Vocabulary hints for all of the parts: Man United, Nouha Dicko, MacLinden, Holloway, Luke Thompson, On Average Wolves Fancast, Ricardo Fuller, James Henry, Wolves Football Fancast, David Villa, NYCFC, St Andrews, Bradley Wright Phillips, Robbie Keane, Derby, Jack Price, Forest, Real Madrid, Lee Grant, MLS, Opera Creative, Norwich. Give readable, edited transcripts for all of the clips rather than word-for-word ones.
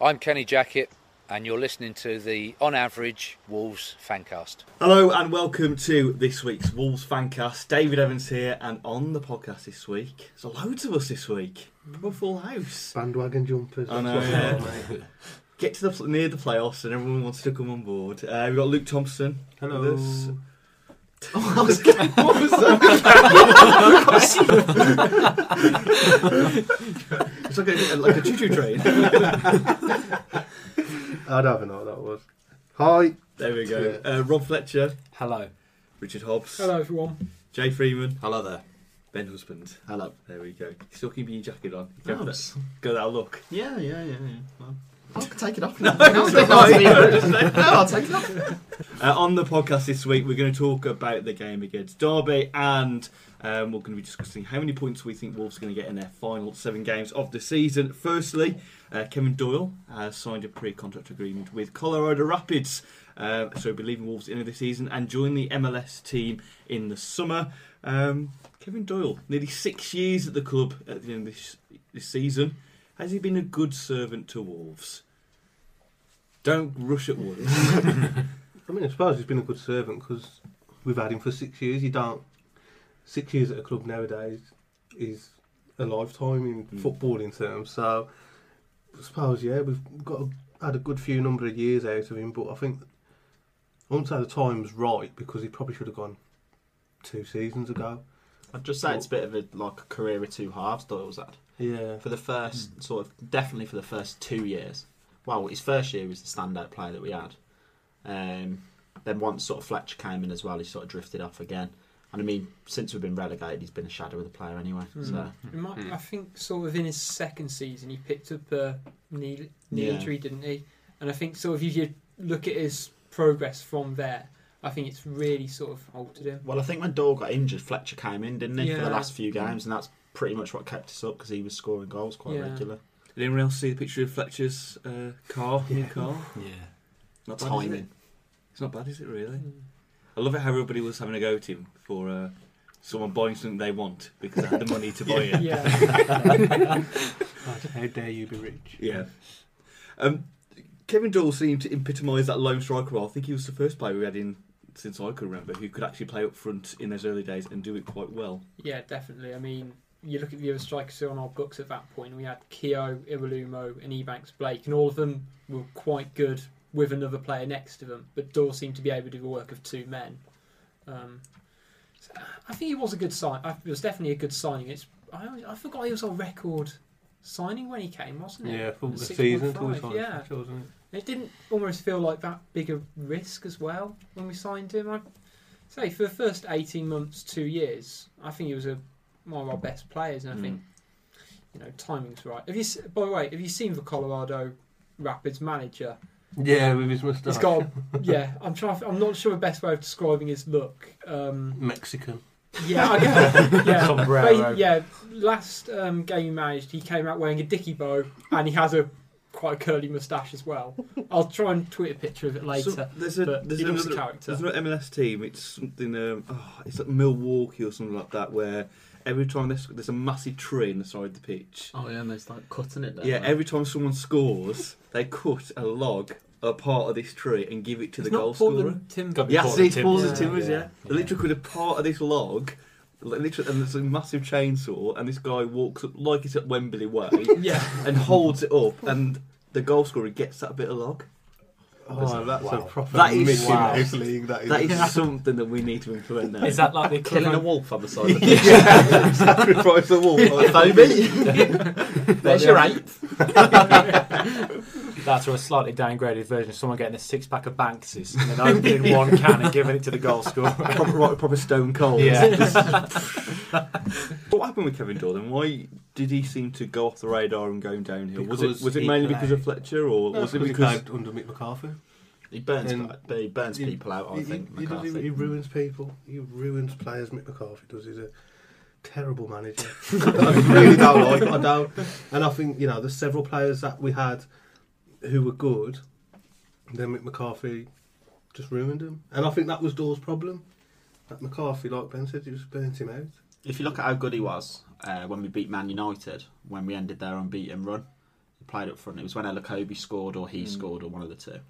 I'm Kenny Jackett, and you're listening to the On Average Wolves Fancast. Hello and welcome to this week's Wolves Fancast. David Evans here, and on the podcast this week, there's loads of us this week. We're full house. Bandwagon jumpers. I know, yeah. Get to the near the playoffs and everyone wants to come on board. We've got Luke Thompson. Hello. With us. Oh, I was getting what was that? It's like a choo-choo train. I don't even know what that was. Hi. There we go. Rob Fletcher. Hello. Richard Hobbs. Hello, everyone. Jay Freeman. Hello there. Ben Husband. Hello. There we go. You're still keeping your jacket on. Nice. Got that look. Yeah. Well, I'll take it off now. I'll take it off. On the podcast this week, we're going to talk about the game against Derby, and we're going to be discussing how many points we think Wolves are going to get in their final 7 games of the season. Firstly, Kevin Doyle has signed a pre-contract agreement with Colorado Rapids, so he'll be leaving Wolves into the season and join the MLS team in the summer. Kevin Doyle, nearly 6 years at the club at the end of this season. Has he been a good servant to Wolves? Don't rush at Wolves. I mean, I suppose he's been a good servant because we've had him for 6 years. 6 years at a club nowadays is a lifetime in footballing terms. So I suppose, yeah, we've had a good few number of years out of him. But I think I wouldn't say the time's right because he probably should have gone 2 seasons ago. I'd just say it's a bit of a career of two halves Doyle's had. Yeah. For the first, definitely for the first 2 years. Well, his first year was the standout player that we had. Then once Fletcher came in as well, he drifted off again. And I mean, since we've been relegated, he's been a shadow of the player anyway. So I think in his second season, he picked up a knee injury, didn't he? And I think if you look at his progress from there, I think it's really altered him. Well, I think when Doyle got injured, Fletcher came in, didn't he, for the last few games, and that's pretty much what kept us up because he was scoring goals quite regular. Did anyone else see the picture of Fletcher's car? Yeah. New car? Yeah. Not bad, timing. It's not bad, is it, really? Mm. I love it how everybody was having a go at him for someone buying something they want because they had the money to buy it. Yeah. How dare you be rich. Yeah. Kevin Doyle seemed to epitomise that lone striker role. I think he was the first player we had in since I can remember who could actually play up front in those early days and do it quite well. Yeah, definitely. I mean, you look at the other strikers who are on our books at that point, we had Keogh, Iwelumo and Ebanks-Blake, and all of them were quite good with another player next to them, but Doyle seemed to be able to do the work of 2 men. So I think it was a good sign. It was definitely a good signing. I forgot he was our record signing when he came, wasn't it? Yeah, for the season. Yeah. It didn't almost feel like that big a risk as well when we signed him. I'd say for the first 18 months, 2 years, I think he was one of our best players, and I think timing's right. By the way, have you seen the Colorado Rapids manager? Yeah, with his moustache. He's got. I'm not sure the best way of describing his look. Mexican. Yeah, I guess. Yeah. Sombrero. Last game he managed, he came out wearing a dicky bow, and he has quite a curly moustache as well. I'll try and tweet a picture of it later. So there's another character. There's an MLS team. It's something. It's like Milwaukee or something like that, where every time there's a massive tree on the side of the pitch. Oh yeah, and they start cutting it down. Yeah, every time someone scores, they cut a log a part of this tree and give it to the goal scorer. Yes, it's Paul's and Timbers, yeah. They literally cut a part of this log, literally, and there's a massive chainsaw, and this guy walks up like it's at Wembley Way and holds it up, and the goal scorer gets that bit of log. Oh, that's a proper Mickey Mouse league. That is something that we need to implement now. Is that like the killing a wolf on the side of the pitch? Sacrifice a wolf on the baby. There's your eighth. That's a slightly downgraded version of someone getting a six-pack of Banksys and then opening one can and giving it to the goal scorer. Proper Stone Cold. Yeah. What happened with Kevin Doyle? Why did he seem to go off the radar and go downhill? Was it mainly because of Fletcher, or was it because he under Mick McCarthy? He burns people out. I think he ruins people. He ruins players. Mick McCarthy does. He's a terrible manager. I really don't like it. I don't. And I think there's several players that we had who were good. And then Mick McCarthy just ruined them, and I think that was Doyle's problem. That McCarthy, like Ben said, he just burnt him out. If you look at how good he was when we beat Man United, when we ended their unbeaten run, he played up front. It was when El Akobi scored or he scored or one of the two.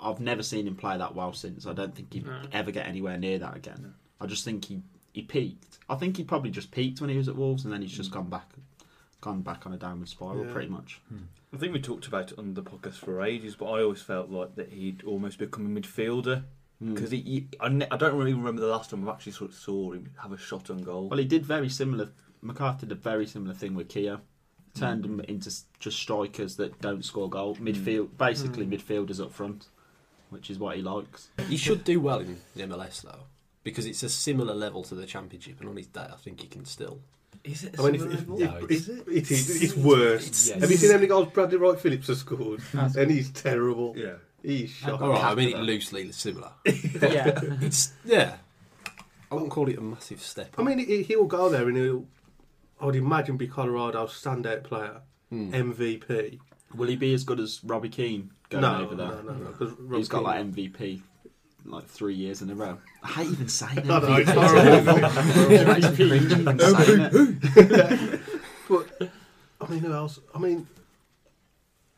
I've never seen him play that well since. I don't think he'd ever get anywhere near that again. No. I just think he peaked. I think he probably just peaked when he was at Wolves, and then he's just gone back on a downward spiral pretty much. I think we talked about it on the podcast for ages, but I always felt like that he'd almost become a midfielder. Because I don't really remember the last time I actually sort of saw him have a shot on goal. Well, he did very similar. McCarthy did a very similar thing with Keogh. Turned them into just strikers that don't score goal. Midfielders up front, which is what he likes. He should do well in the MLS though, because it's a similar level to the Championship, and on his day, I think he can still. Is it? It's worse. Have you seen how many goals Bradley Wright Phillips has scored? And he's terrible. Yeah. He's shocking. All right, I mean it loosely similar. I wouldn't call it a massive step up. I mean, he'll go there and I would imagine, be Colorado's standout player, MVP. Will he be as good as Robbie Keane over there? No. He's got like MVP, like 3 years in a row. I hate even saying that. I know, it's horrible. But I mean, who else? I mean.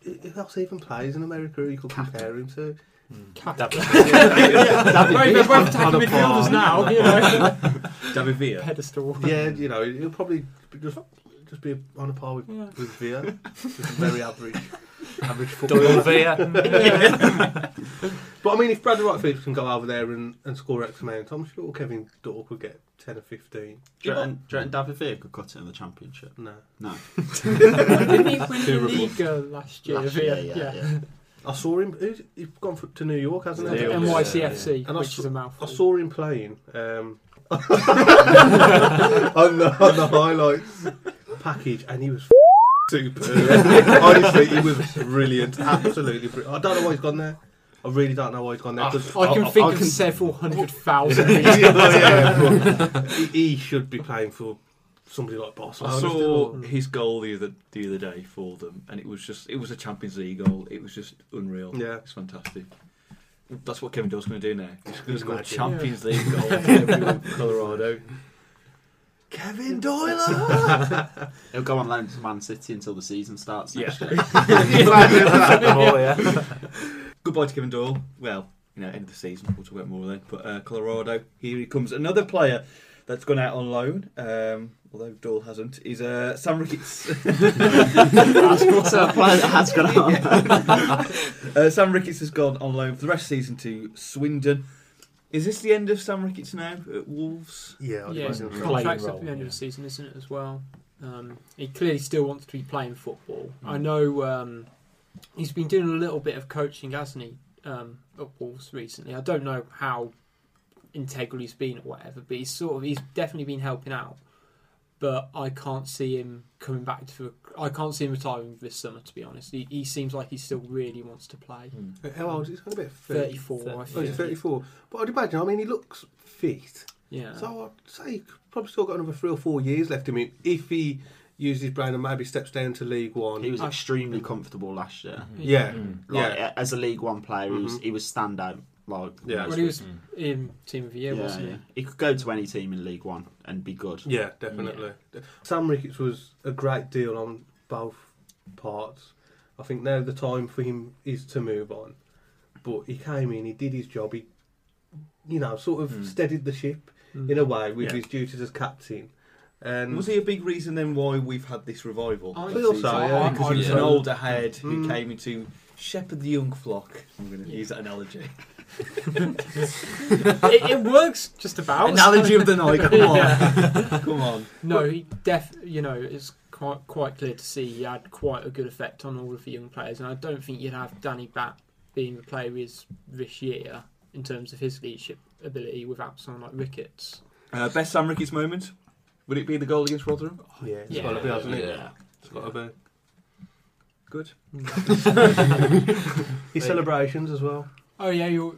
Who else even plays in America you could compare him to? We're attacking midfielders now. David Villa. Pedestal. Yeah, he'll probably just be on a par with Villa. Just very average footballer. Villa. But I mean, if Bradley Wright Phillips can go over there and score X amount, I'm sure Kevin Doyle could get 10 or 15. Do you reckon David Villa could cut it in the Championship? No. Didn't he win the league last year? Yeah. I saw him. He's gone to New York, hasn't he? NYCFC, which is a mouthful. I saw him playing on the highlights package, and he was super. Honestly, he was brilliant. Absolutely brilliant. I don't know why he's gone there. I really don't know why he's gone there. I can think of several 100,000 reasons. He should be playing for somebody like Barcelona. I saw his goal the other day for them, and it was a Champions League goal. It was just unreal. Yeah, it's fantastic. That's what Kevin Doyle's going to do now. He's going to score a Champions League goal for everyone in Colorado. Kevin Doyle! He'll go on loan to Man City until the season starts. Yeah. Goodbye to Kevin Doyle. Well, end of the season. We'll talk about more then. But Colorado, here he comes. Another player that's gone out on loan, although Doyle hasn't, is Sam Ricketts. That's a player that has gone out. Sam Ricketts has gone on loan for the rest of the season to Swindon. Is this the end of Sam Ricketts now at Wolves? Yeah, it's contract's up at the end of the season, isn't it, as well? He clearly still wants to be playing football. I know... he's been doing a little bit of coaching, hasn't he, at Wolves recently. I don't know how integral he's been or whatever, but he's definitely been helping out. But I can't see him coming back I can't see him retiring this summer, to be honest. He seems like he still really wants to play. How old is he? He's 34, I think. Oh, he's 34. But I'd imagine, I mean, he looks fit. Yeah. So I'd say he's probably still got another 3 or 4 years left in him if he... use his brain and maybe steps down to League One. He was extremely comfortable last year. As a League One player, he was standout. He was in Team of the Year, wasn't he? He could go to any team in League One and be good. Yeah, definitely. Yeah. Sam Ricketts was a great deal on both parts. I think now the time for him is to move on. but he came in, he did his job, he, you know, sort of steadied the ship in a way with his duties as captain. Was he a big reason then why we've had this revival? I feel so, yeah. Because he was an older head who came in to shepherd the young flock. I'm going to use that analogy. it works just about. Analogy of the night. Come on, come on. No, he you know, it's quite clear to see he had quite a good effect on all of the young players, and I don't think you'd have Danny Batth being the player he is this year in terms of his leadership ability without someone like Ricketts. Best Sam Ricketts moment? Would it be the goal against Rotherham? Oh, yeah, it's got to be, hasn't it? Yeah, it's got to be. Good. His celebrations as well. Oh yeah, you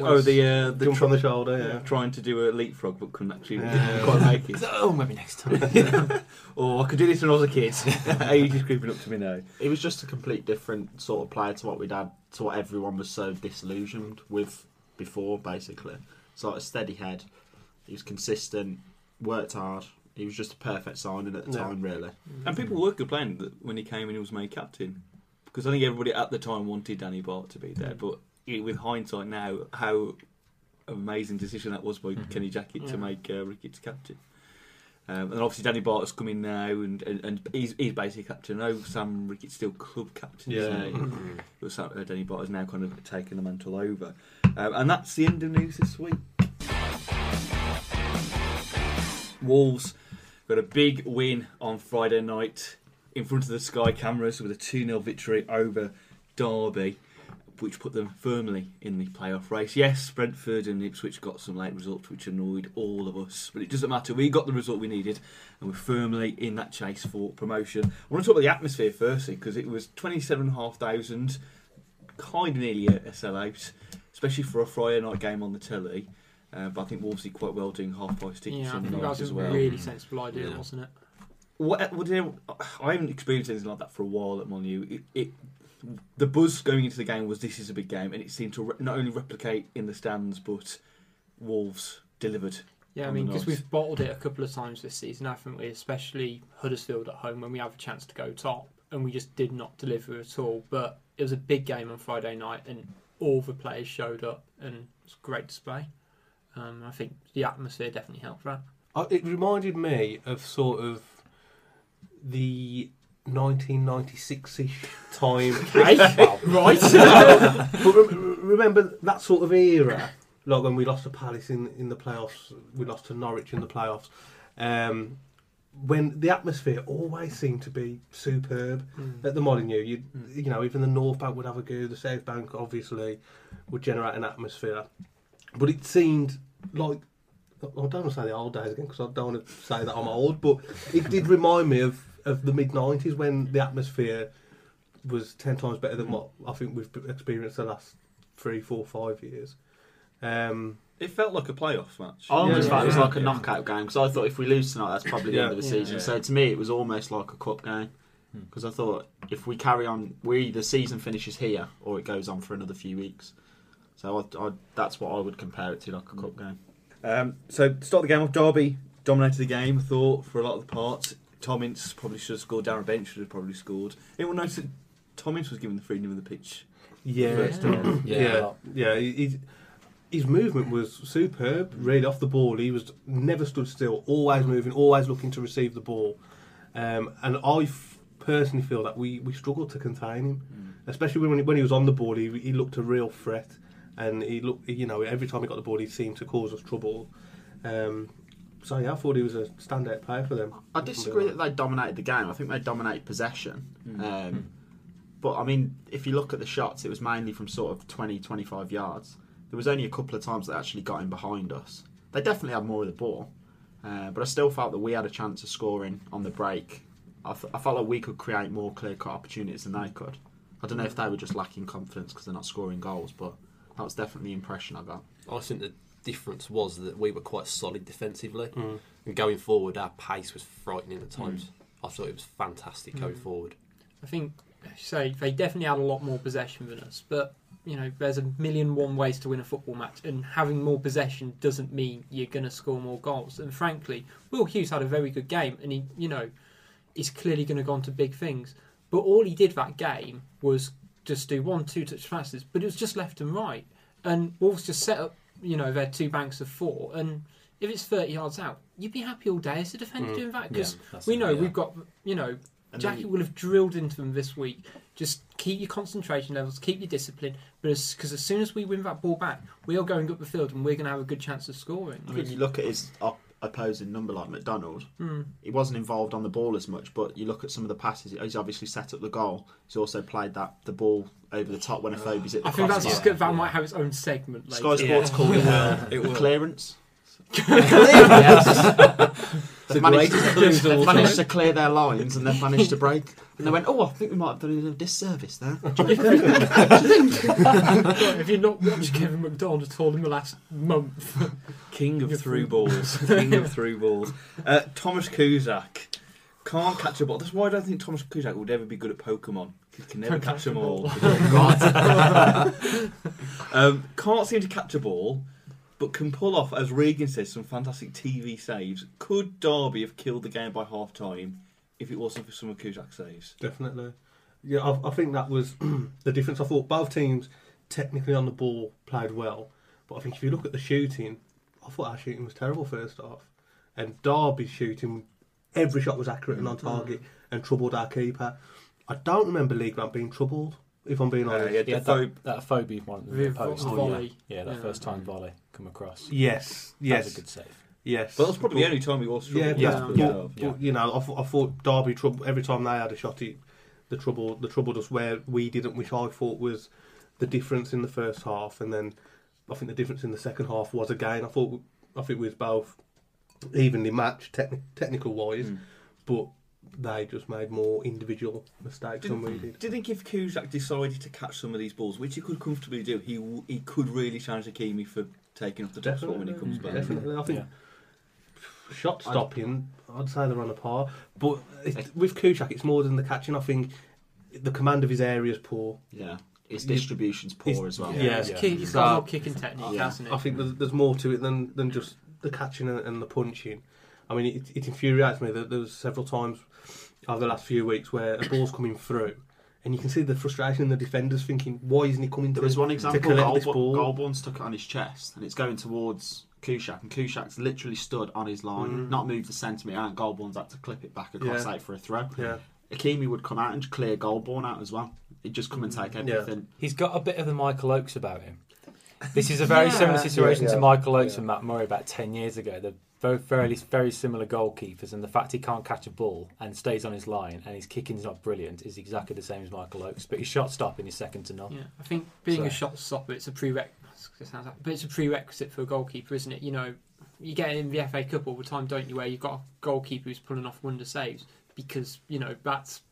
always the jump on the shoulder, trying to do a leapfrog but couldn't actually quite make it. Oh, maybe next time. Or I could do this when I was a kid. Age is creeping up to me now. It was just a complete different sort of player to what we'd had, to what everyone was so disillusioned with before, basically. It's like a steady head. He was consistent, worked hard. He was just a perfect signing at the time, really. And people were complaining that when he came in, he was made captain, because I think everybody at the time wanted Danny Batth to be there, but with hindsight now, how amazing decision that was by Kenny Jackett to make Ricketts captain. And obviously Danny Batth has come in now, and he's basically captain. I know Sam Ricketts still club captain, isn't he? But Danny Batth has now kind of taken the mantle over. And that's the end of news this week. Wolves got a big win on Friday night in front of the Sky cameras with a 2-0 victory over Derby, which put them firmly in the playoff race. Yes, Brentford and Ipswich got some late results which annoyed all of us, but it doesn't matter. We got the result we needed and we're firmly in that chase for promotion. I want to talk about the atmosphere firstly, because it was 27,500, kind of nearly a sellout, especially for a Friday night game on the telly. But I think Wolves did quite well doing half-price tickets on the night as well. Yeah, I think that was a really sensible idea, wasn't it? I haven't experienced anything like that for a while at Molyneux. The buzz going into the game was, this is a big game, and it seemed to not only replicate in the stands, but Wolves delivered. Yeah, I mean, because we've bottled it a couple of times this season, haven't we? Especially Huddersfield at home, when we have a chance to go top, and we just did not deliver at all. But it was a big game on Friday night, and all the players showed up, and it was a great display. I think the atmosphere definitely helped that. It reminded me of sort of the 1996-ish time. Right. But remember that sort of era, like when we lost to Palace in the playoffs, we lost to Norwich in the playoffs, when the atmosphere always seemed to be superb at the Molyneux. You know, even the North Bank would have a go, the South Bank obviously would generate an atmosphere. But it seemed like, I don't want to say the old days again because I don't want to say that I'm old, but it did remind me of the mid-90s when the atmosphere was 10 times better than what I think we've experienced the last 3, 4, 5 years. It felt like a playoff match. I almost thought it was like a knockout game, because I thought if we lose tonight, that's probably the end of the season. So to me, it was almost like a cup game, because I thought if we carry on, the season finishes here or it goes on for another few weeks. So that's what I would compare it to, like a cup game. So to start the game off, Derby dominated the game, I thought, for a lot of the parts. Tom Ince probably should have scored. Darren Bent should have probably scored. Anyone notice that Tom Ince was given the freedom of the pitch? His movement was superb, really off the ball. He was never stood still, always moving, always looking to receive the ball. And I personally feel that we struggled to contain him, especially when he was on the ball. He looked a real threat. And he looked, you know, every time he got the ball, he seemed to cause us trouble. I thought he was a standout player for them. I disagree that they dominated the game. I think they dominated possession. But, I mean, if you look at the shots, it was mainly from sort of 20, 25 yards. There was only a couple of times they actually got in behind us. They definitely had more of the ball. But I still felt that we had a chance of scoring on the break. I felt like we could create more clear-cut opportunities than they could. I don't know if they were just lacking confidence because they're not scoring goals, but that was definitely the impression I got. I think the difference was that we were quite solid defensively. And going forward, our pace was frightening at times. I thought it was fantastic going forward. I think, they definitely had a lot more possession than us. But, you know, there's 1,001,000 ways to win a football match. And having more possession doesn't mean you're going to score more goals. And frankly, Will Hughes had a very good game. And he, you know, he's clearly going to go on to big things. But all he did that game was just do 1-2-touch passes, but it was just left and right. And Wolves just set up, you know, their two banks of four, and if it's 30 yards out, you'd be happy all day as a defender doing that, because we know we've got, you know, Jackie will have drilled into them this week. Just keep your concentration levels, keep your discipline, because as soon as we win that ball back, we are going up the field and we're going to have a good chance of scoring. I mean, you look at his opposing number like McDonald, he wasn't involved on the ball as much, but you look at some of the passes, he's obviously set up the goal, he's also played the ball over the top when a Phobie's at the crossbar. I think that's good, that might have its own segment later. Sky Sports called it the clearance. They've managed to clear their lines and they've managed to break. And they went, oh, I think we might have done a little disservice there. Do you think? If you've not watched Kevin McDonald at all in the last month. King of through balls. King of through balls. Thomas Kuszczak. Can't catch a ball. That's why I don't think Thomas Kuszczak would ever be good at Pokemon. He can never catch them all. Can't seem to catch a ball, but can pull off, as Regan says, some fantastic TV saves. Could Derby have killed the game by half-time if it wasn't for some of Kuszczak's saves? Definitely. Yeah, I think that was the difference. I thought both teams, technically on the ball, played well. But I think if you look at the shooting, I thought our shooting was terrible first half. And Derby's shooting, every shot was accurate and on target and troubled our keeper. I don't remember Lee Grant being troubled, if I'm being honest. Yeah, that Phobie one, the post. Volley. Yeah, that first-time volley. Across. Yes. That was a good save. Yes. But that was probably the only time he was troubled. But, you know, I thought Derby, every time they had a shot, the troubled us where we didn't, which I thought was the difference in the first half. And then I think the difference in the second half was, again, I think we was both evenly matched technical-wise, but they just made more individual mistakes than we did. Do you think if Kuszczak decided to catch some of these balls, which he could comfortably do, he could really challenge Hakimi for taking off the top spot when he comes back? Definitely, I think shot stopping, I'd say they're on a par. But with Kuszczak, it's more than the catching. I think the command of his area is poor. Yeah, his distribution's poor as well. Yeah, he's got more kicking technique, hasn't it? I think there's more to it than just the catching and the punching. I mean, it infuriates me that there was several times over the last few weeks where a ball's coming through, and you can see the frustration in the defenders thinking, why isn't he coming through? There was one example, Goldborn's took it on his chest, and it's going towards Kuszczak, and Kuszczak's literally stood on his line, not moved a centimetre, and Goldborn's had to clip it back across out for a throw. Yeah. Hakimi would come out and clear Goldborn out as well. He'd just come and take everything. Yeah. He's got a bit of the Michael Oakes about him. This is a very similar situation to Michael Oakes and Matt Murray about 10 years ago. They're both very similar goalkeepers, and the fact he can't catch a ball and stays on his line and his kicking's not brilliant is exactly the same as Michael Oakes, but his shot stopping is second to none. Yeah, I think being a shot stopper, it's a prerequisite for a goalkeeper, isn't it? You know, you get in the FA Cup all the time, don't you, where you've got a goalkeeper who's pulling off wonder saves, because, you know, that's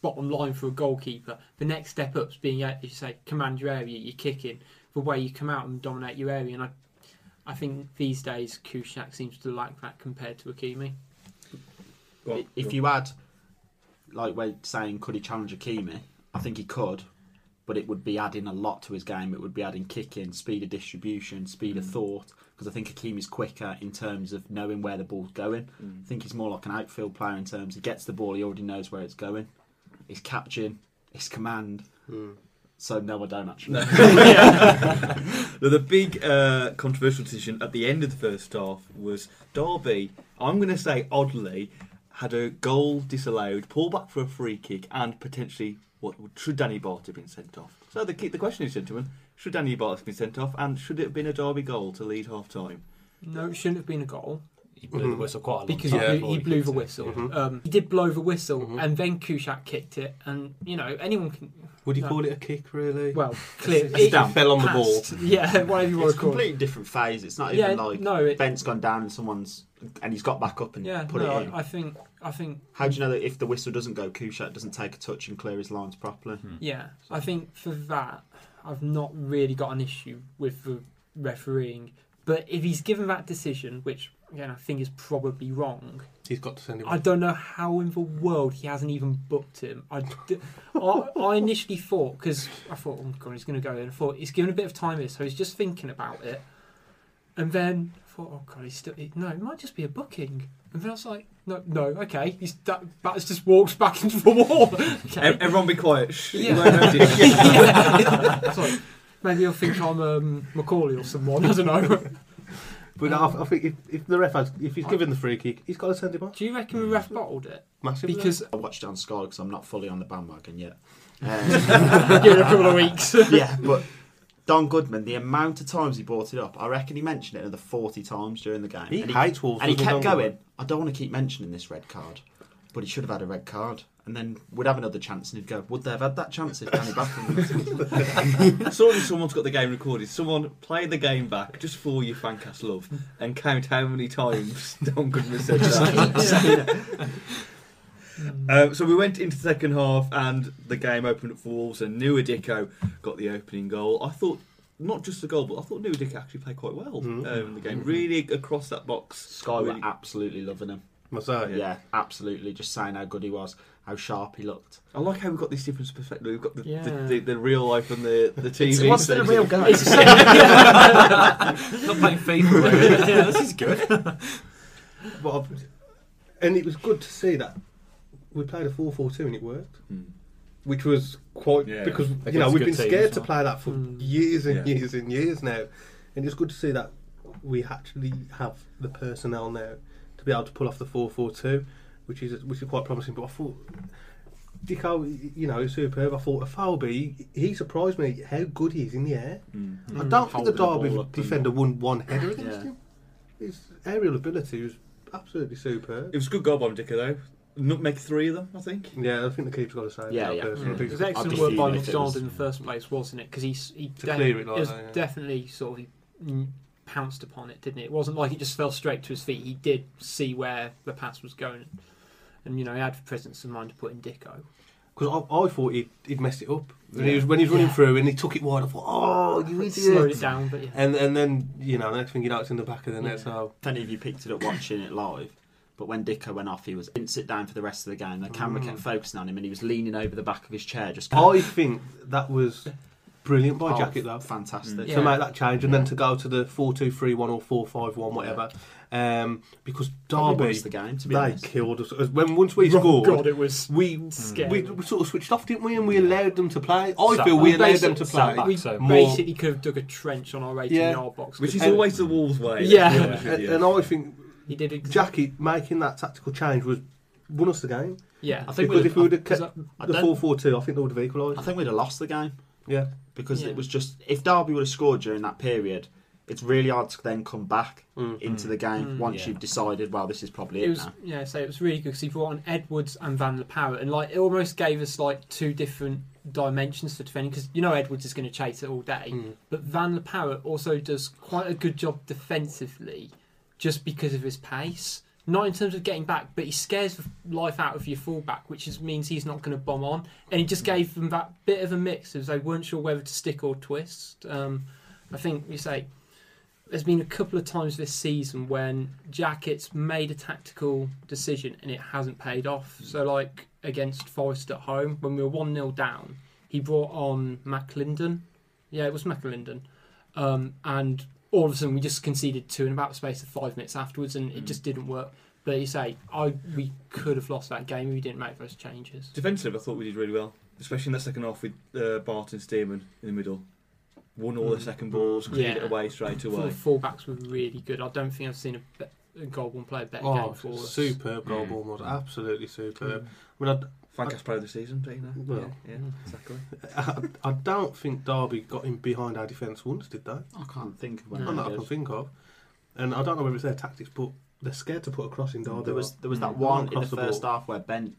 bottom line for a goalkeeper. The next step up's being, as you say, command your area, your kicking, the way you come out and dominate your area, and I think these days Kuszczak seems to lack that compared to Hakimi. Well, if you had, like we're saying, could he challenge Hakimi? I think he could, but it would be adding a lot to his game. It would be adding kicking, speed of distribution, speed of thought, because I think Hakimi's quicker in terms of knowing where the ball's going. I think he's more like an outfield player in terms he gets the ball, he already knows where it's going. His catching, his command... So, no, I don't actually. No. The big controversial decision at the end of the first half was Derby, I'm going to say oddly, had a goal disallowed, pull back for a free kick, and potentially, what should Danny Batth have been sent off? So, the question is, gentlemen, should Danny Batth have been sent off, and should it have been a Derby goal to lead half-time? No, it shouldn't have been a goal. He blew the whistle quite a lot. Because he blew the whistle. He did blow the whistle, and then Kuszczak kicked it, and, you know, anyone can... Would you call it a kick, really? Well, clearly. It fell on the ball. Yeah, whatever you want to call it. It's a completely different phase. It's not even like Bent's gone down and someone's... And he's got back up and put it in. I think. How do you know that if the whistle doesn't go, Kuszczak doesn't take a touch and clear his lines properly? Yeah, so. I think for that, I've not really got an issue with the refereeing. But if he's given that decision, which... Again, I think is probably wrong. He's got to send him. I don't know how in the world he hasn't even booked him. I initially thought, because I thought, oh God, he's going to go in. I thought, he's given a bit of time here, so he's just thinking about it. And then I thought, oh God, he's still... No, it might just be a booking. And then I was like, no, okay. Bat's just walks back into the wall. Okay. Everyone be quiet. Shh. Yeah. Yeah. It's like, maybe you'll think I'm Macaulay or someone. I don't know. But I think if the ref has, if he's given the free kick, he's got to send him off. Do you reckon the ref bottled it? Massively. Because I watched it on Sky because I'm not fully on the bandwagon yet. Give it a couple of weeks. Yeah, but Don Goodman, the amount of times he brought it up, I reckon he mentioned it another 40 times during the game. He hates Wolves. And he kept going, I don't want to keep mentioning this red card, but he should have had a red card. And then we'd have another chance, and he'd go, would they have had that chance if Danny Batth? Surely someone's got the game recorded. Someone play the game back, just for your Fancast love, and count how many times Don Goodman said that. So we went into the second half, and the game opened up for Wolves, and Nouha Dicko got the opening goal. I thought, not just the goal, but I thought Nouha Dicko actually played quite well in the game. Really across that box. Sky were absolutely loving him. Yeah, absolutely. Just saying how good he was, how sharp he looked. I like how we've got these different perspectives. We've got the real life and the TV. What's the real guy? Not playing FIFA. Yeah, this is good. But and it was good to see that we played a 4-4-2 and it worked, which was quite because you know we've been scared to play that for years and years and years now, and it's good to see that we actually have the personnel now to be able to pull off the 4-4-2, which is quite promising. But I thought Dicko, you know, superb. I thought Afobe, he surprised me how good he is in the air. I don't think the Derby defender won one header against him. His aerial ability was absolutely superb. It was a good goal by Dicko though. Make three of them, I think. Yeah, I think the keeper's got to say. It was excellent work by McDonald in the first place, wasn't it? Because he definitely sort of pounced upon it, didn't it? It wasn't like it just fell straight to his feet. He did see where the pass was going, and you know he had presence of mind to put in Dicko. Because I thought he'd messed it up. Yeah. And when he was running through and he took it wide, I thought, oh, you idiot. Slowed it down, but and then you know the next thing you know it's in the back of the net. So if any of you picked it up watching it live. But when Dicko went off, he didn't sit down for the rest of the game. The camera kept focusing on him, and he was leaning over the back of his chair. Just I think that was brilliant by Jackett, though. Fantastic. To make that change, and then to go to the 4-2-3-1 or 4-5-1, whatever. Because Derby, the game, to be honest, killed us. Once we scored, God, it was we sort of switched off, didn't we? And we allowed them to play. We allowed them to play. We basically could have dug a trench on our 18-yard box. Which is always the Wolves' way. And I think... He did Jackett making that tactical change won us the game. Yeah, I think if we would have kept the 4-4-2, I think they would have equalised. I think we'd have lost the game. Yeah, because it was just if Derby would have scored during that period, it's really hard to then come back into the game once you've decided. Well, this is probably it now. Yeah, so it was really good because he brought on Edwards and Van La Parra, and like it almost gave us like two different dimensions for defending because you know Edwards is going to chase it all day, but Van La Parra also does quite a good job defensively. Just because of his pace. Not in terms of getting back, but he scares the life out of your fullback, which means he's not going to bomb on. And he just gave them that bit of a mix as they weren't sure whether to stick or twist. I think you say there's been a couple of times this season when Jackett's made a tactical decision and it hasn't paid off. So like against Forest at home, when we were 1-0 down, he brought on MacLinden. Yeah, it was MacLinden. And all of a sudden, we just conceded two in about the space of 5 minutes afterwards, and it just didn't work. But you say, we could have lost that game if we didn't make those changes. Defensively, I thought we did really well, especially in the second half with Barton Stearman in the middle. Won all the second balls, cleared it away straight away. The fullbacks were really good. I don't think I've seen a Goldborn play a better game for us. Superb Goldborn was absolutely superb. I mean, Fancast player of the season, don't you know? Well, exactly. I don't think Derby got in behind our defence once, did they? I can't think of one. Not that I can think of. And I don't know whether it's their tactics, but they're scared to put a cross in Derby. There was that one in the first half where Bent,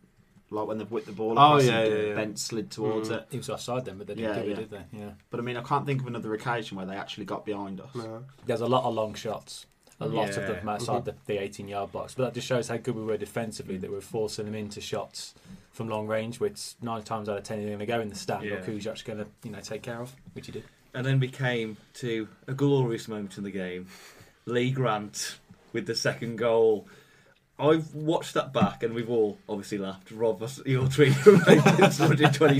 like when they've whipped the ball across Bent slid towards it. He was offside then, but they didn't do it, did they? Yeah. But I mean, I can't think of another occasion where they actually got behind us. No. There's a lot of long shots. A lot of them outside the 18-yard box. But that just shows how good we were defensively, that we were forcing them into shots from long range, which 9 times out of 10 you're going to go in the stand or Kuszczak's going to take care of, which he did. And then we came to a glorious moment in the game. Lee Grant with the second goal. I've watched that back and we've all obviously laughed. Rob, your tweet 20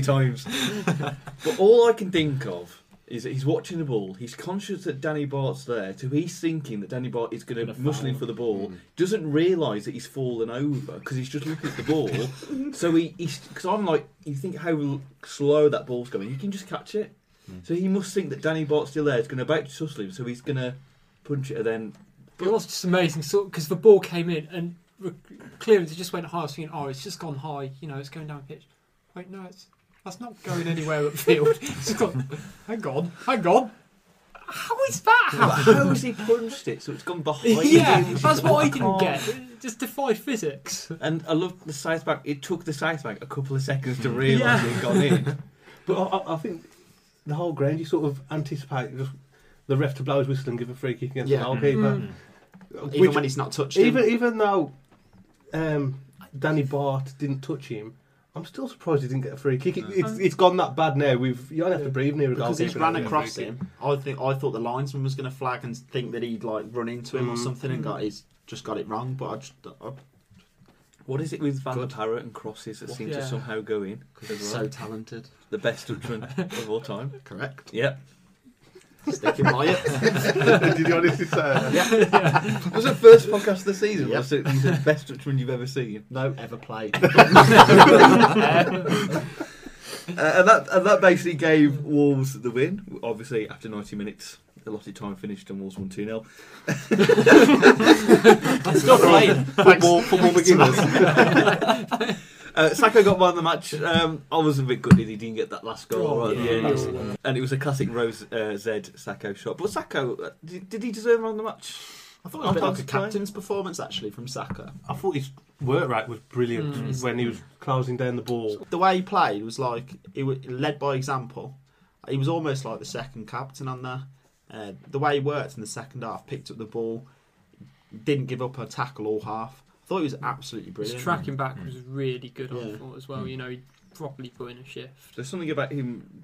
times. But all I can think of is that he's watching the ball. He's conscious that Danny Bart's there, so he's thinking that Danny Bart is going to muscle in for the ball. Doesn't realise that he's fallen over because he's just looking at the ball. So he, because I'm like, you think how slow that ball's going, you can just catch it. So he must think that Danny Bart's still there. It's going to back to tussle him, so he's going to punch it and then. But it was just amazing, because the ball came in and clearance, it just went high. I was thinking, oh, it's just gone high. You know, it's going down pitch. Wait, no, it's. That's not going anywhere at field. It's gone. Hang on. How is that? How has he punched it so it's gone behind? Yeah, that's what I didn't get. It just defied physics. And I love the side back. It took the side back a couple of seconds to realise It gone in. But I think the whole ground, you sort of anticipate just the ref to blow his whistle and give a free kick against the goalkeeper. Even when he's not touched him. Even though Danny Bart didn't touch him, I'm still surprised he didn't get a free kick. It's gone that bad now. You don't have to breathe near a goalkeeper. Because he's ran across him. I thought the linesman was going to flag and think that he'd like run into him or something, and he's just got it wrong. But what is it with Van La Parra and crosses that seem to somehow go in? Because so talented, the best judgment of all time. Correct. Yep. Sticking by it. Did you honestly say that? Yeah. Was it first podcast of the season? Yep. Was it the best touchman you've ever seen? No, ever played. and that basically gave Wolves the win. Obviously, after 90 minutes, a lot of time finished and Wolves won 2-0. That's not right. Football beginners. Sako got one of the match. I was a bit gutted he didn't get that last goal right. And it was a classic Rose Z Sako shot. But Sako, did he deserve one of the match? I thought it was a bit like a captain's performance actually from Sako. I thought his work rate was brilliant when he was closing down the ball. The way he played was like he was led by example. He was almost like the second captain on there. The way he worked in the second half, picked up the ball, didn't give up a tackle all half. I thought he was absolutely brilliant. His tracking back was really good I thought as well. You know, he properly put in a shift. There's something about him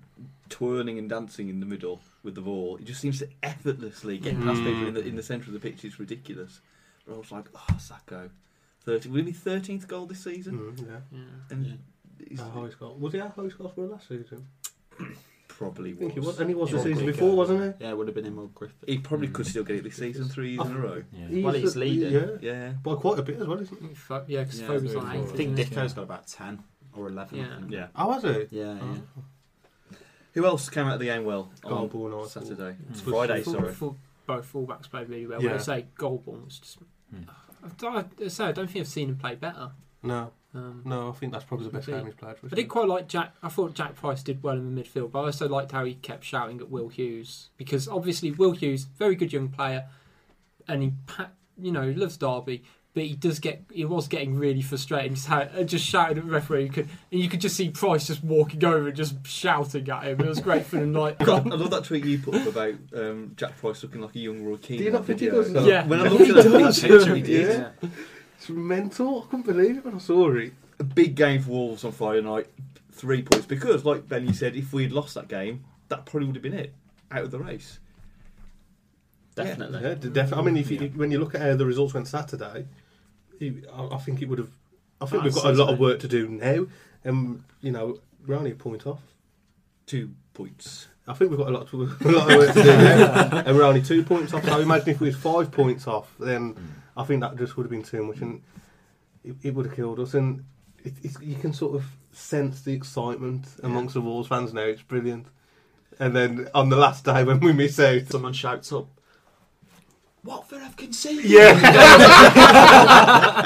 twirling and dancing in the middle with the ball. He just seems to effortlessly get past people in the centre of the pitch. It's ridiculous. But I was like, Sako. 30, will he be 13th goal this season? And highest goal. Was he our highest goal scorer last season? Probably was. I think he was. And he was the season before, wasn't he? Yeah, it would have been him or Griffith. He probably could still get it this season, 3 years in a row. Yeah. Well, he's leading. Yeah. By quite a bit as well, isn't he? Yeah, because Foe was like 18. I think Dicko's got about 10 or 11. Yeah. Oh, was it? Yeah. Who else came out of the game well on Saturday? Friday, sorry. Both fullbacks played really well. When I say Goldborn was just... I don't think I've seen him play better. No. No, I think that's probably the best game he's played. I did quite like Jack. I thought Jack Price did well in the midfield, but I also liked how he kept shouting at Will Hughes, because obviously Will Hughes, very good young player, and he loves Derby, but he was getting really frustrated and just shouted at the referee. You could just see Price just walking over and just shouting at him. It was great for him. Like, I love that tweet you put up about Jack Price looking like a young Roy Keane. Do you not think he does? Yeah. When I looked at that picture, he did. Yeah. It's mental. I couldn't believe it when I saw it. A big game for Wolves on Friday night, 3 points, because like Ben, you said, if we had lost that game, that probably would have been it, out of the race. Definitely. I mean, when you look at how the results went Saturday, I think it would have. I think we've got a lot of work to do now, and we're only a point off. 2 points. I think we've got a lot of work to do now, and we're only 2 points off. So imagine if we was 5 points off, then. I think that just would have been too much, and it would have killed us. And you can sort of sense the excitement amongst the Wolves fans now. It's brilliant. And then on the last day when we miss out, someone shouts up, "Watford have conceded!" Yeah.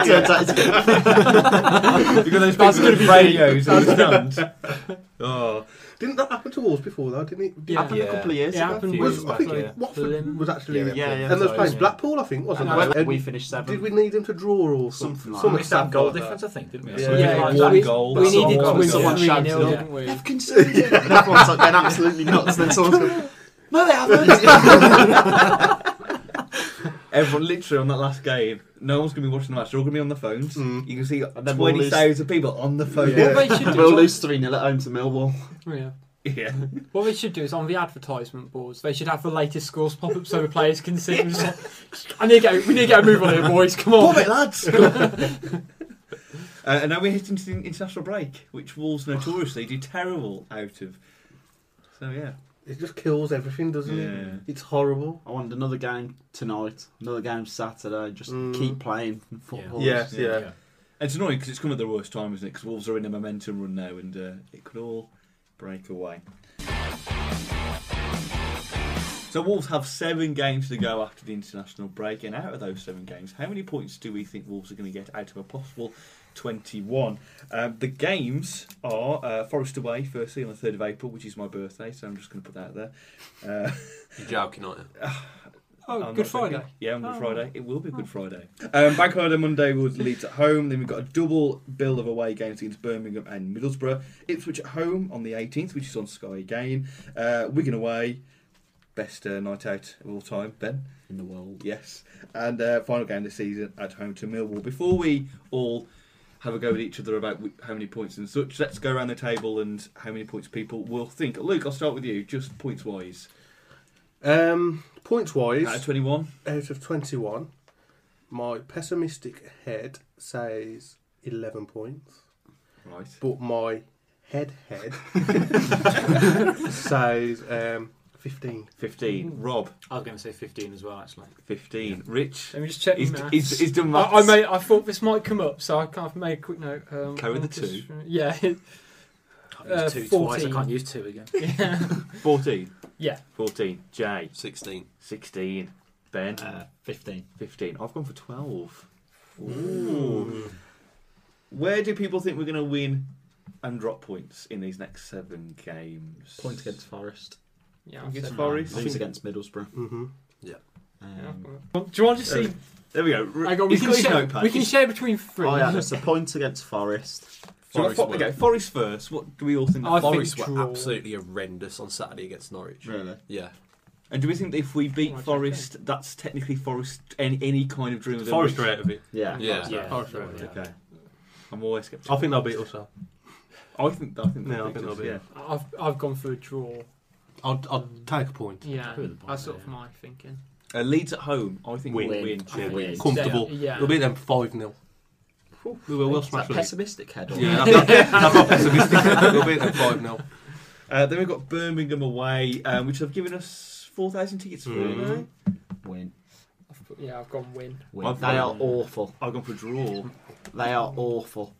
Turns out it's good. You've got those big radios in the stand. Oh. Didn't that happen to Wolves before, though? Didn't it? Happened a couple of years ago. Watford was actually... Yeah. And they played Blackpool, I think, wasn't it? We finished 7th. Did we need them to draw or something like that? We missed that goal difference, I think, didn't we? One goal. We needed to win 3-0, didn't we? They've conceded. Everyone's like going absolutely nuts. Then someone's going, "No, they haven't." Everyone, literally, on that last game, no one's going to be watching the match. They're all going to be on their phones. You can see 20,000 people on the phone. Yeah. We'll lose 3-0 at home to Millwall. Yeah. What we should do is, on the advertisement boards, they should have the latest scores pop up so the players can see. We need to get a move on here, boys. Come on. Pop it, lads. And now we're hitting the international break, which Wolves notoriously do terrible out of. So, yeah. It just kills everything, doesn't it? It's horrible. I want another game tonight, another game Saturday. Just keep playing football. Yeah. It's annoying because it's come at the worst time, isn't it? Because Wolves are in a momentum run now, and it could all break away. So Wolves have 7 games to go after the international break, and out of those 7 games, how many points do we think Wolves are going to get out of a possible 21? The games are Forest away, firstly, on the 3rd of April, which is my birthday, so I'm just going to put that out there. You're joking, aren't you? Oh, Good Friday. Joking. Yeah, on Good Friday. It will be a Good Friday. Bank holiday Monday with Leeds at home. Then we've got a double bill of away games against Birmingham and Middlesbrough. Ipswich at home on the 18th, which is on Sky again. Wigan away. Best night out of all time, Ben. In the world. Yes. And final game this season at home to Millwall. Before we all have a go at each other about how many points and such, let's go around the table and how many points people will think. Luke, I'll start with you, just points-wise. Points-wise... Out of 21? Out of 21, my pessimistic head says 11 points. Right. But my head says... 15. Rob. I was going to say 15 as well, actually. 15. Yeah. Rich. Let me just check the maths. He's done maths. I thought this might come up, so I kind of made a quick note. Carry the 2. Yeah. I've used 2 14. Twice. I can't use 2 again. Yeah. 14. Yeah. 14. Jay. 16. 16. Ben. 15. 15. I've gone for 12. Ooh. Where do people think we're going to win and drop points in these next 7 games? Points against Forest. Yeah, against Forest. Lose against Middlesbrough. Mm-hmm. Yeah. Do you want to see? There we go. We can share between 3. Oh yeah, that's a point against Forest. Forest first. What do we all think? Forest were absolutely horrendous on Saturday against Norwich. Really? Yeah. And do we think that if we beat Forest, that's technically Forest any kind of dream of Forest are out of it? Yeah. Forest are out of it. Okay. I'm always sceptical. I think they'll beat us. I think they'll beat us. I've gone for a draw. I'll take a point. Yeah, that's sort of my thinking. Leeds at home, I think we'll win. Comfortable. Yeah. We'll beat them 5-0. We will smash them. Pessimistic head. Yeah, that's not pessimistic. We'll beat them 5-0. Then we've got Birmingham away, which have given us 4,000 tickets for. Win. Yeah, I've gone win. They are awful. I've gone for draw. They are awful.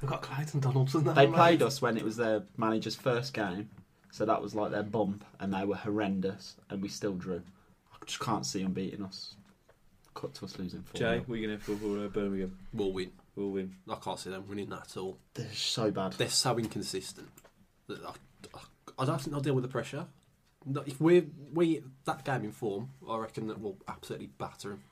We've got Clayton Donaldson. They played us when it was their manager's first game. So that was like their bump, and they were horrendous, and we still drew. I just can't see them beating us. Cut to us losing 4. Jay, we're going to have for Birmingham. We'll win. I can't see them winning that at all. They're so bad. They're so inconsistent. I don't think they'll deal with the pressure. If we that game in form, I reckon that we'll absolutely batter them.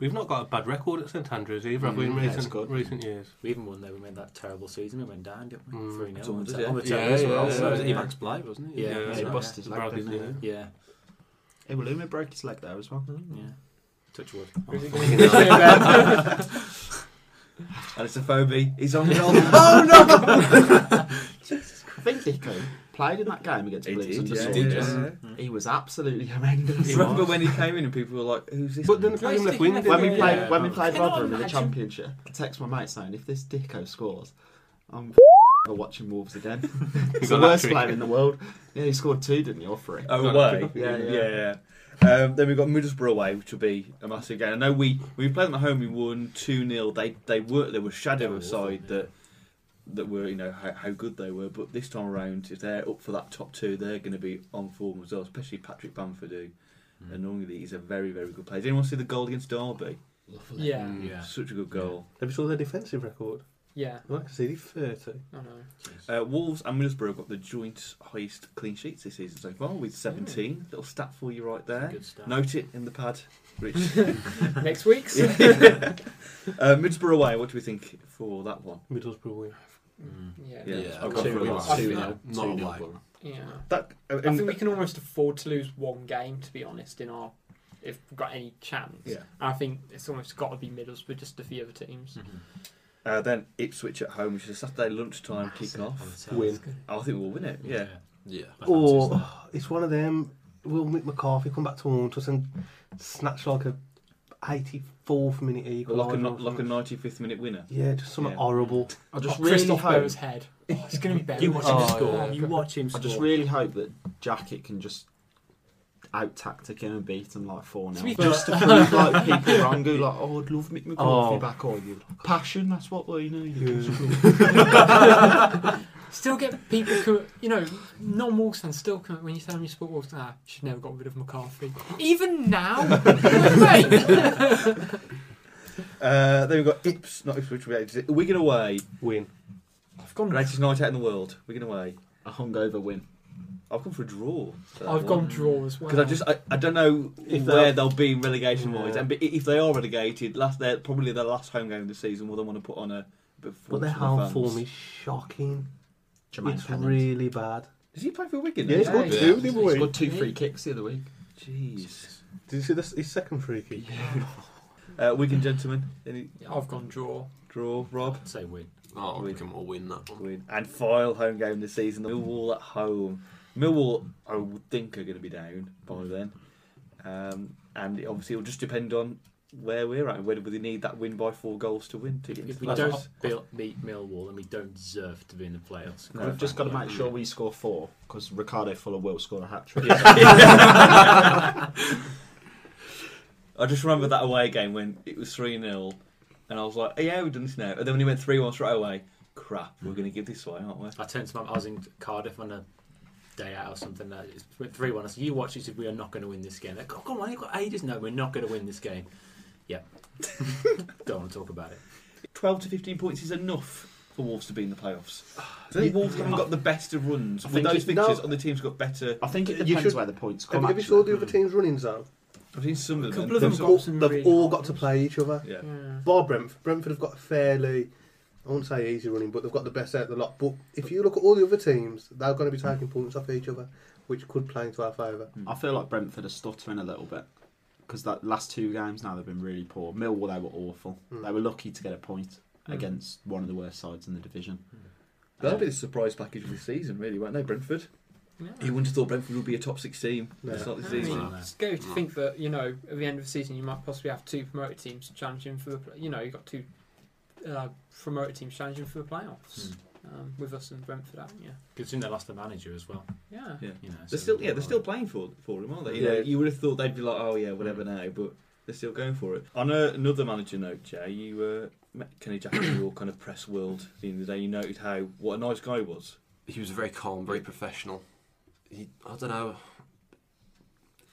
We've not got a bad record at St Andrews either, have we, in recent years? We even won there. We made that terrible season. We went down, didn't we? 3-0. It was Evax Blight, wasn't it? Yeah. He busted his leg, didn't he? Yeah. Iwelumo broke his leg there as well. Yeah. Touch wood. Alisophobia. He's on the goal. Oh, no! Jesus Christ. I think Dicko played in that game against Leeds. He was absolutely horrendous. Remember when he came in and people were like, "Who's this?" But then when we played Rotherham in the Championship, I text my mate saying, "If this Dicko scores, I'm never watching Wolves again." He's the worst player in the world. Yeah, he scored 2, didn't he? Or 3? Oh, away. Yeah. Then we've got Middlesbrough away, which will be a massive game. I know we played them at home. We won 2-0. They were shadow of a side that were, you know, how good they were, but this time around, if they're up for that top 2, they're going to be on form as well, especially Patrick Bamford, who normally he's a very, very good player. Did anyone see the goal against Derby? Lovely. Yeah. Such a good goal. Yeah. Have you saw their defensive record? Yeah. I can see 30. I know. Wolves and Middlesbrough got the joint highest clean sheets this season so far with 17. Little stat for you right there. Good stat. Note it in the pad, Rich. Next week's. Middlesbrough away, what do we think for that one? Middlesbrough away. Yeah. I've got 2-0. I think we can almost afford to lose one game, to be honest, if we've got any chance. Yeah. I think it's almost got to be Middlesbrough, just a few other teams. Mm-hmm. Then Ipswich at home, which is a Saturday lunchtime kicking off. Win. I think we'll win it. Yeah. Or it's one of them. Will Mick McCarthy come back to haunt us and snatch like a 84th minute equaliser, like a 95th minute winner? Yeah, just something horrible. I just really hope. Christoph Bowe's head. It's going to be better. You watch him score. Yeah. You watch him score. I just really hope that Jackett can just out-tactic him and beat him like 4-0. Just to prove like people wrong, go like, oh, I'd love Mick McCarthy back on you. Passion, that's what we need. Yeah. Still get people who, you know, non-Wolves fans still come when you tell them you support Wolves, should never got rid of McCarthy. Even now? Then we've got Wigan away. Win. I've gone. Greatest night out in the world. Wigan away. A hungover win. I've gone for a draw. So I've gone draw as well. Because I don't know if where they'll be relegation-wise. Yeah. And if they are relegated, they're probably their last home game of the season, will they want to put on a... But their home form is shocking. Jermaine it's Pennant. Really bad. Is he playing for Wigan? Yeah, he's got two. He's got two free kicks the other week. Jeez. Did you see this? His second free kick? Yeah. Wigan gentlemen. I've gone draw. Draw, Rob. I'd say win. Oh, Wigan will win that one. Win. And final home game this season. Millwall at home. Millwall, I would think, are going to be down by then. And obviously, it'll just depend on where we're at. Whether we need that win by 4 goals to win. If we don't beat Millwall, then we don't deserve to be in the playoffs. No, we've just got to make sure we score 4, because Ricardo Fuller will score a hat-trick. Yeah. I just remember that away game when it was 3-0, and I was like, yeah, we've done this now. And then when he went 3-1 straight away, crap, we're going to give this away, aren't we? I was in Cardiff on a day out or something. It went 3-1. I said, you watch this, we are not going to win this game. They're like, oh, come on, you've got ages. No, we're not going to win this game. Yeah. Don't want to talk about it. 12 to 15 points is enough for Wolves to be in the playoffs. I think Wolves haven't got the best of runs. With those fixtures, other teams got better. I think it depends where the points come from. Have you saw the other teams' runnings though? I've seen some of them. They've all got to play each other. Yeah. Bar Brentford. Brentford have got a fairly, I won't say easy running, but they've got the best out of the lot. But if you look at all the other teams, they're going to be taking points off each other, which could play into our favour. I feel like Brentford are stuttering a little bit, because that last 2 games now they've been really poor. Millwall, they were awful. They were lucky to get a point against one of the worst sides in the division. That'll be the surprise package of the season, really, won't they, Brentford? Yeah. You wouldn't have thought Brentford would be a top 6 team to start the season. It's scary to think that, you know, at the end of the season you might possibly have 2 promoted teams challenging for the... You know, you've got 2 promoted teams challenging for the playoffs. With us and Brentford, haven't you? Considering they lost the manager as well. Yeah. You know, they're still playing for him, aren't they? You know, you would have thought they'd be like, oh yeah, whatever now, but they're still going for it. On another manager note, Jay, you met Kenny Jackett in your kind of press world at the end of the day. You noted what a nice guy he was. He was very calm, very professional. I don't know.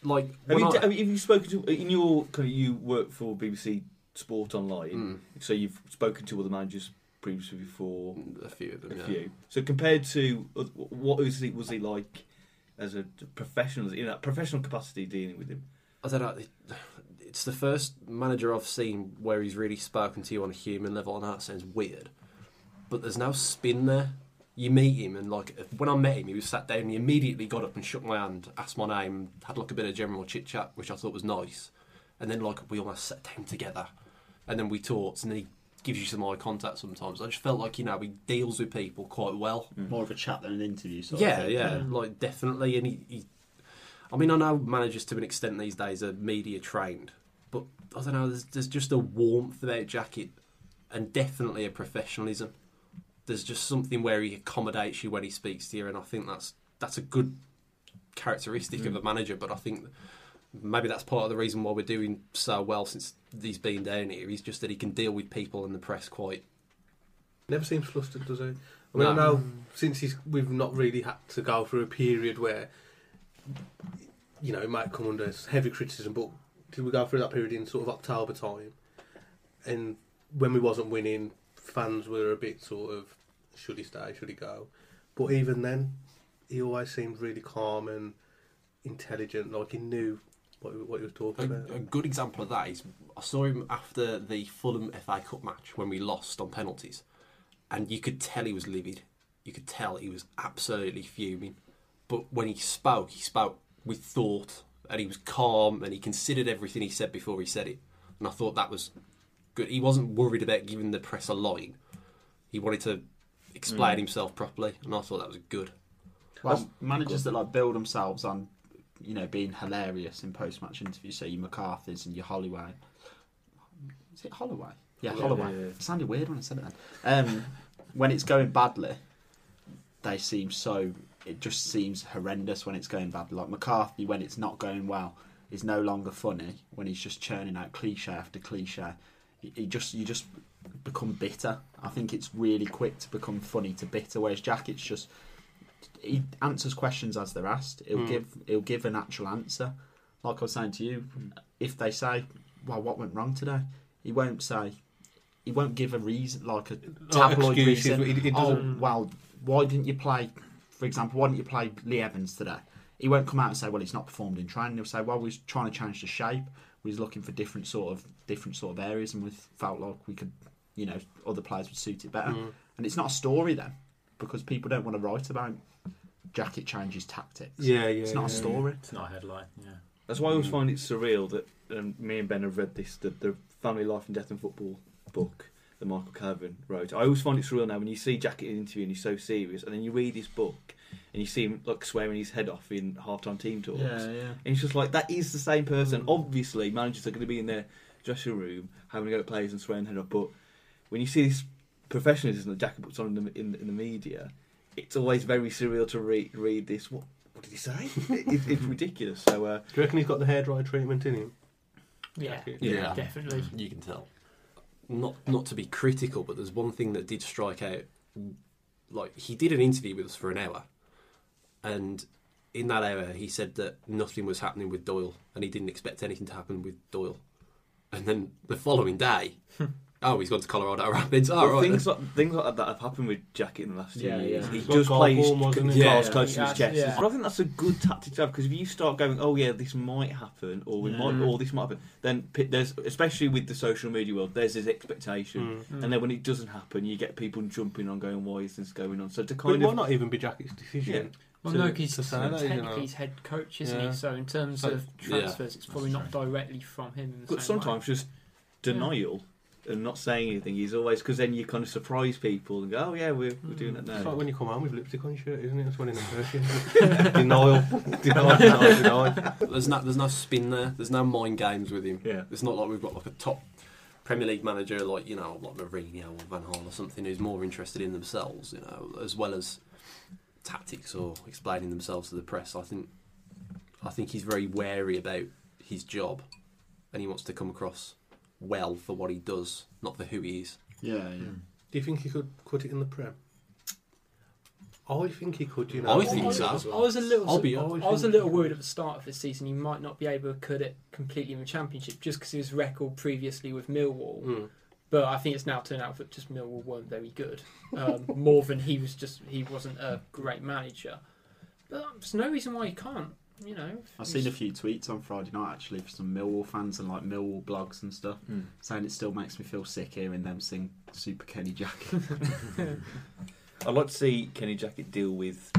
Like, have you spoken to in your kind of, you work for BBC Sport Online, so you've spoken to other managers previously before, a few of them, so compared to what was he like as a professional, in that professional capacity, dealing with him? I don't know, it's the first manager I've seen where he's really spoken to you on a human level, and that sounds weird, but there's no spin there. You meet him, and like when I met him, he was sat down and he immediately got up and shook my hand, asked my name, had like a bit of general chit chat, which I thought was nice, and then like we almost sat down together and then we talked, and then he gives you some eye contact sometimes. I just felt like, you know, he deals with people quite well. More of a chat than an interview sort of thing. Yeah, like definitely. And he I mean, I know managers to an extent these days are media trained, but I don't know, there's just a warmth about Jackett, and definitely a professionalism. There's just something where he accommodates you when he speaks to you, and I think that's a good characteristic of a manager, but I think maybe that's part of the reason why we're doing so well since he's been down here. He's just that he can deal with people and the press quite. Never seems flustered, does he? I mean, no. I know since we've not really had to go through a period where, you know, it might come under heavy criticism, but did we go through that period in sort of October time? And when we wasn't winning, fans were a bit sort of, should he stay, should he go? But even then, he always seemed really calm and intelligent, like he knew what he was talking about. A good example of that is I saw him after the Fulham FA Cup match when we lost on penalties, and you could tell he was livid. You could tell he was absolutely fuming. But when he spoke with thought, and he was calm, and he considered everything he said before he said it. And I thought that was good. He wasn't worried about giving the press a line. He wanted to explain himself properly, and I thought that was good. Well, managers that like build themselves on, you know, being hilarious in post-match interviews, so your McCarthy's and your Holloway. Is it Holloway? Yeah, Holloway. It sounded weird when I said it then. When it's going badly, they seem so... It just seems horrendous when it's going bad. Like McCarthy, when it's not going well, is no longer funny. When he's just churning out cliche after cliche, you just become bitter. I think it's really quick to become funny to bitter. Whereas Jackett's just, he answers questions as they're asked. He'll give an actual answer. Like I was saying to you, if they say, "Well, what went wrong today?" he won't say. He won't give a reason, like a tabloid reason. He doesn't... Oh, well, why didn't you play? For example, why didn't you play Lee Evans today? He won't come out and say, well, he's not performed in training. He'll say, well, we was trying to change the shape. We was looking for different sort of areas, and we felt like we could, you know, other players would suit it better. Mm. And it's not a story then, because people don't want to write about Jackett changes tactics. Yeah. It's not a story. Yeah. It's not a headline. Yeah. That's why I always find it surreal that me and Ben have read this, the Family Life and Death and Football book that Michael Kirwan wrote. I always find it surreal now when you see Jackett in an interview and he's so serious, and then you read his book and you see him like swearing his head off in halftime team talks. Yeah, yeah. And it's just like, that is the same person. Obviously, managers are going to be in their dressing room having a go at players and swearing head off. But when you see this professionalism that Jackett puts on in the media, it's always very surreal to read this. What did he say? it's ridiculous. So do you reckon he's got the hairdryer treatment in him? Yeah, definitely. You can tell. Not to be critical, but there's one thing that did strike out. Like, he did an interview with us for an hour, and in that hour he said that nothing was happening with Doyle, and he didn't expect anything to happen with Doyle. And then the following day, oh, he's gone to Colorado Rapids. Oh, well, right. Things like that have happened with Jackett in the last 2 years. He just plays close to his chest. Yeah. But I think that's a good tactic to have, because if you start going, oh yeah, this might happen, or this might happen, then there's, especially with the social media world, there's this expectation, and then when it doesn't happen, you get people jumping on, going, why is this going on? So to kind of, it might not even be Jackett's decision. Yeah. Well, no, because he's head coach, isn't he? So in terms of transfers, it's probably not directly from him. But sometimes just denial. And not saying anything, he's always, because then you kind of surprise people and go, oh yeah, we're doing that now. It's like when you come home with lipstick on your shirt, isn't it? That's when in the first denial. There's no spin there. There's no mind games with him. Yeah. It's not like we've got like a top Premier League manager like, you know, like Mourinho or Van Gaal or something, who's more interested in themselves, you know, as well as tactics or explaining themselves to the press. I think he's very wary about his job, and he wants to come across well for what he does, not for who he is. Do you think he could cut it in the Prem? I think he could, you know. I think so. I was a little worried at the start of this season he might not be able to cut it completely in the Championship, just because his record previously with Millwall. But I think it's now turned out that just Millwall weren't very good, more than he wasn't a great manager. But there's no reason why he can't. You know, I've seen a few tweets on Friday night actually for some Millwall fans and like Millwall blogs and stuff saying it still makes me feel sick hearing them sing Super Kenny Jackett. I'd like to see Kenny Jackett deal with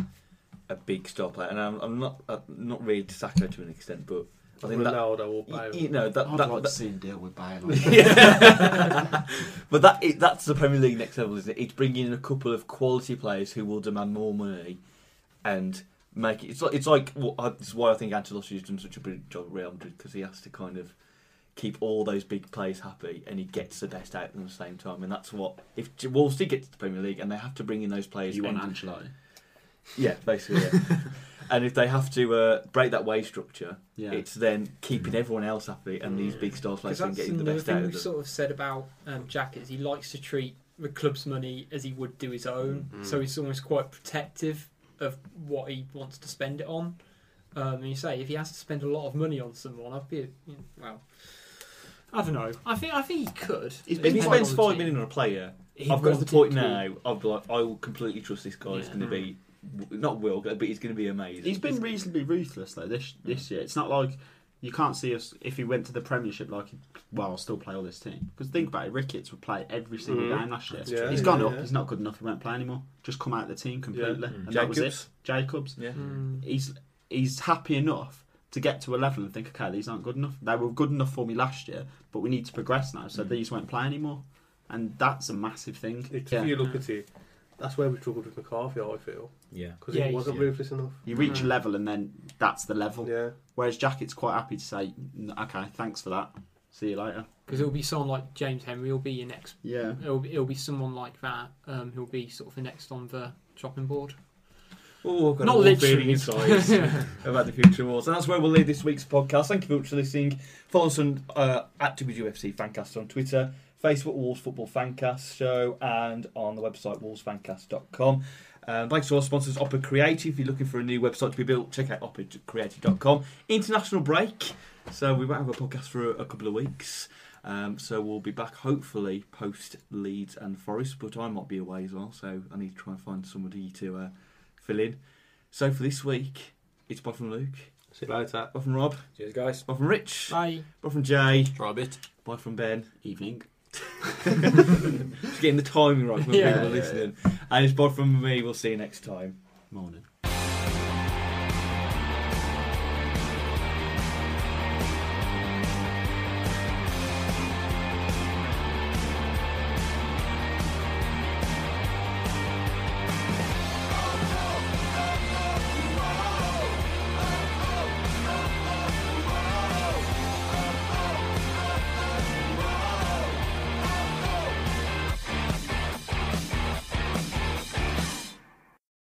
a big star player, and I'm not really Sako to an extent, but I think Ronaldo that, or you know, that I'd like to see him deal with Bale. But that's the Premier League next level, isn't it? It's bringing in a couple of quality players who will demand more money and make it. It's why I think Ancelotti has done such a brilliant job at Real Madrid, because he has to kind of keep all those big players happy, and he gets the best out of them at the same time. And that's what, if Wolves did get to the Premier League and they have to bring in those players, you want Ancelotti. Yeah, basically. Yeah. And if they have to break that wage structure, it's then keeping everyone else happy, and these big star players can get the best out of them. We've sort of said about Jackett is he likes to treat the club's money as he would do his own, so he's almost quite protective of what he wants to spend it on. And you say if he has to spend a lot of money on someone, I'd be, I don't know. I think he could. If he spends $5 million on a player, I've got to the point now. I'd be like, I will completely trust this guy. He's going to be but he's going to be amazing. He's been reasonably ruthless though this year. It's not like you can't see us if he went to the Premiership like, well, I'll still play all this team. Because think about it, Ricketts would play every single game last year. Yeah, he's gone up. Yeah. He's not good enough. He won't play anymore. Just come out of the team completely. Yeah. And Jacobs. That was it. Jacobs. Yeah. He's happy enough to get to a level and think, okay, these aren't good enough. They were good enough for me last year, but we need to progress now. So these won't play anymore. And that's a massive thing. If you look at it, that's where we struggled with McCarthy, I feel. Yeah. Because he wasn't ruthless enough. You reach a level and then that's the level. Yeah. Whereas Jackett's quite happy to say, okay, thanks for that. See you later. Because it'll be someone like James Henry, it'll be your next... Yeah. It'll be someone like that, who'll be sort of the next on the chopping board. Oh, I've got not a literally insights about the future awards. And that's where we'll leave this week's podcast. Thank you very much for listening. Follow us on at WGFC Fancast on Twitter, Facebook Wolves Football Fancast Show, and on the website wolvesfancast.com. Thanks to our sponsors, Opera Creative. If you're looking for a new website to be built, check out operacreative.com. International break, so we won't have a podcast for a couple of weeks. So we'll be back hopefully post Leeds and Forest, but I might be away as well, so I need to try and find somebody to fill in. So for this week, it's bye from Luke. See you later. Bye from Rob. Cheers, guys. Bye from Rich. Bye. Bye from Jay. Robert. Bye from Ben. Evening. Just getting the timing right for people listening. And it's bye from me. We'll see you next time. Morning.